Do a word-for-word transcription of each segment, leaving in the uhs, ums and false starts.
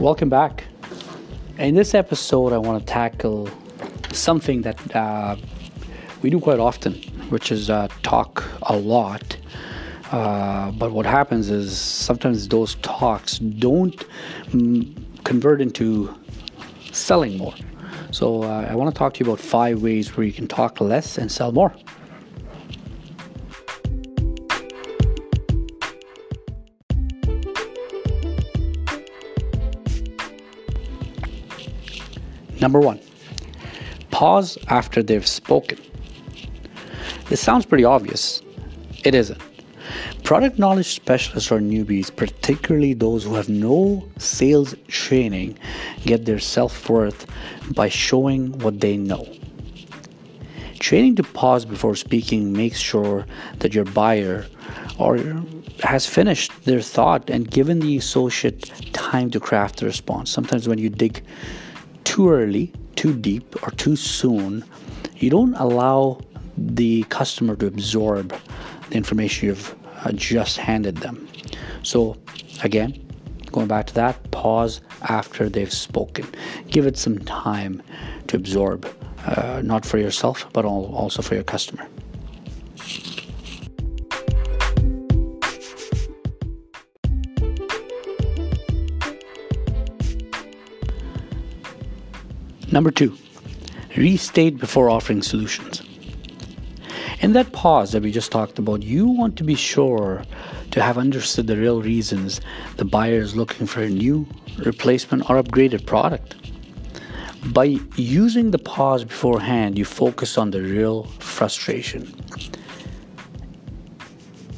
Welcome back. In this episode, I want to tackle something that uh, we do quite often, which is uh, talk a lot. Uh, but what happens is sometimes those talks don't mm, convert into selling more. So uh, I want to talk to you about five ways where you can talk less and sell more. Number one, pause after they've spoken. This sounds pretty obvious. It isn't. Product knowledge specialists or newbies, particularly those who have no sales training, get their self-worth by showing what they know. Training to pause before speaking makes sure that your buyer or has finished their thought and given the associate time to craft the response. Sometimes when you dig too early, too deep, or too soon, you don't allow the customer to absorb the information you've just handed them. So again, going back to that, pause after they've spoken. Give it some time to absorb, uh, not for yourself, but also for your customer. Number two, restate before offering solutions. In that pause that we just talked about, you want to be sure to have understood the real reasons the buyer is looking for a new, replacement, or upgraded product. By using the pause beforehand, you focus on the real frustration.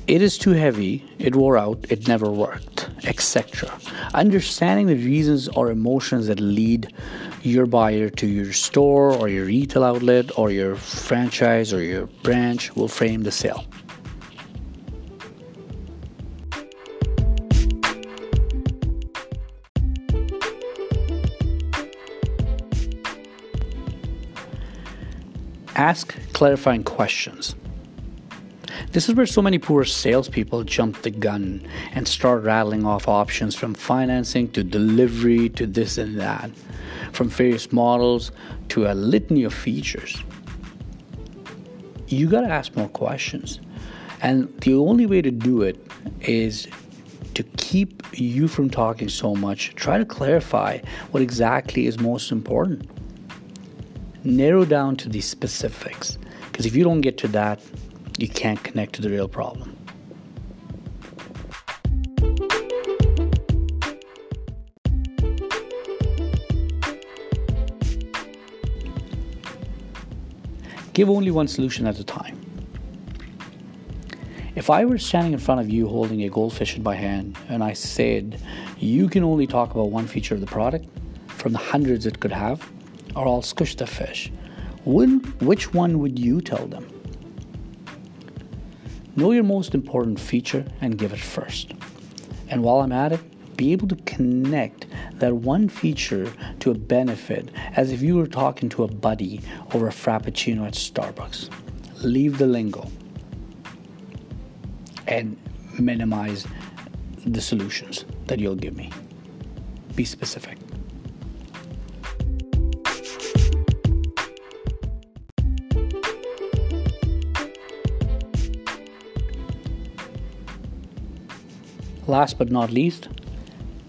It is too heavy, it wore out, it never worked, et cetera. Understanding the reasons or emotions that lead your buyer to your store or your retail outlet or your franchise or your branch will frame the sale. Ask clarifying questions. This is where so many poor salespeople jump the gun and start rattling off options from financing to delivery to this and that, from various models to a litany of features. You gotta ask more questions. And the only way to do it is to keep you from talking so much. Try to clarify what exactly is most important. Narrow down to the specifics, because if you don't get to that, you can't connect to the real problem. Give only one solution at a time. If I were standing in front of you holding a goldfish in my hand and I said, you can only talk about one feature of the product from the hundreds it could have, or I'll squish the fish, which one would you tell them? Know your most important feature and give it first. And while I'm at it, be able to connect that one feature to a benefit as if you were talking to a buddy over a frappuccino at Starbucks. Leave the lingo and minimize the solutions that you'll give me. Be specific. Last but not least,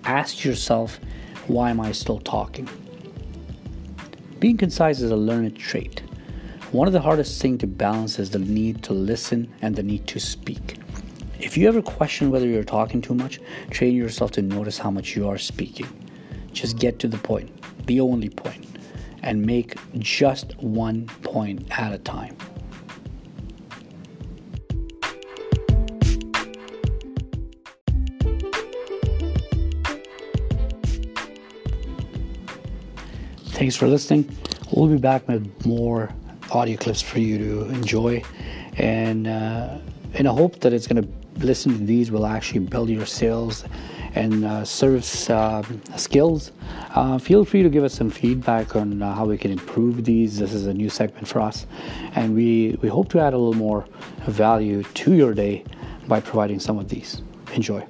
ask yourself, why am I still talking? Being concise is a learned trait. One of the hardest things to balance is the need to listen and the need to speak. If you ever question whether you're talking too much, train yourself to notice how much you are speaking. Just get to the point, the only point, and make just one point at a time. Thanks for listening. We'll be back with more audio clips for you to enjoy, and uh, in a hope that it's going to listen to these will actually build your sales and uh, service uh, skills. Uh, feel free to give us some feedback on uh, how we can improve these. This is a new segment for us, and we, we hope to add a little more value to your day by providing some of these. Enjoy.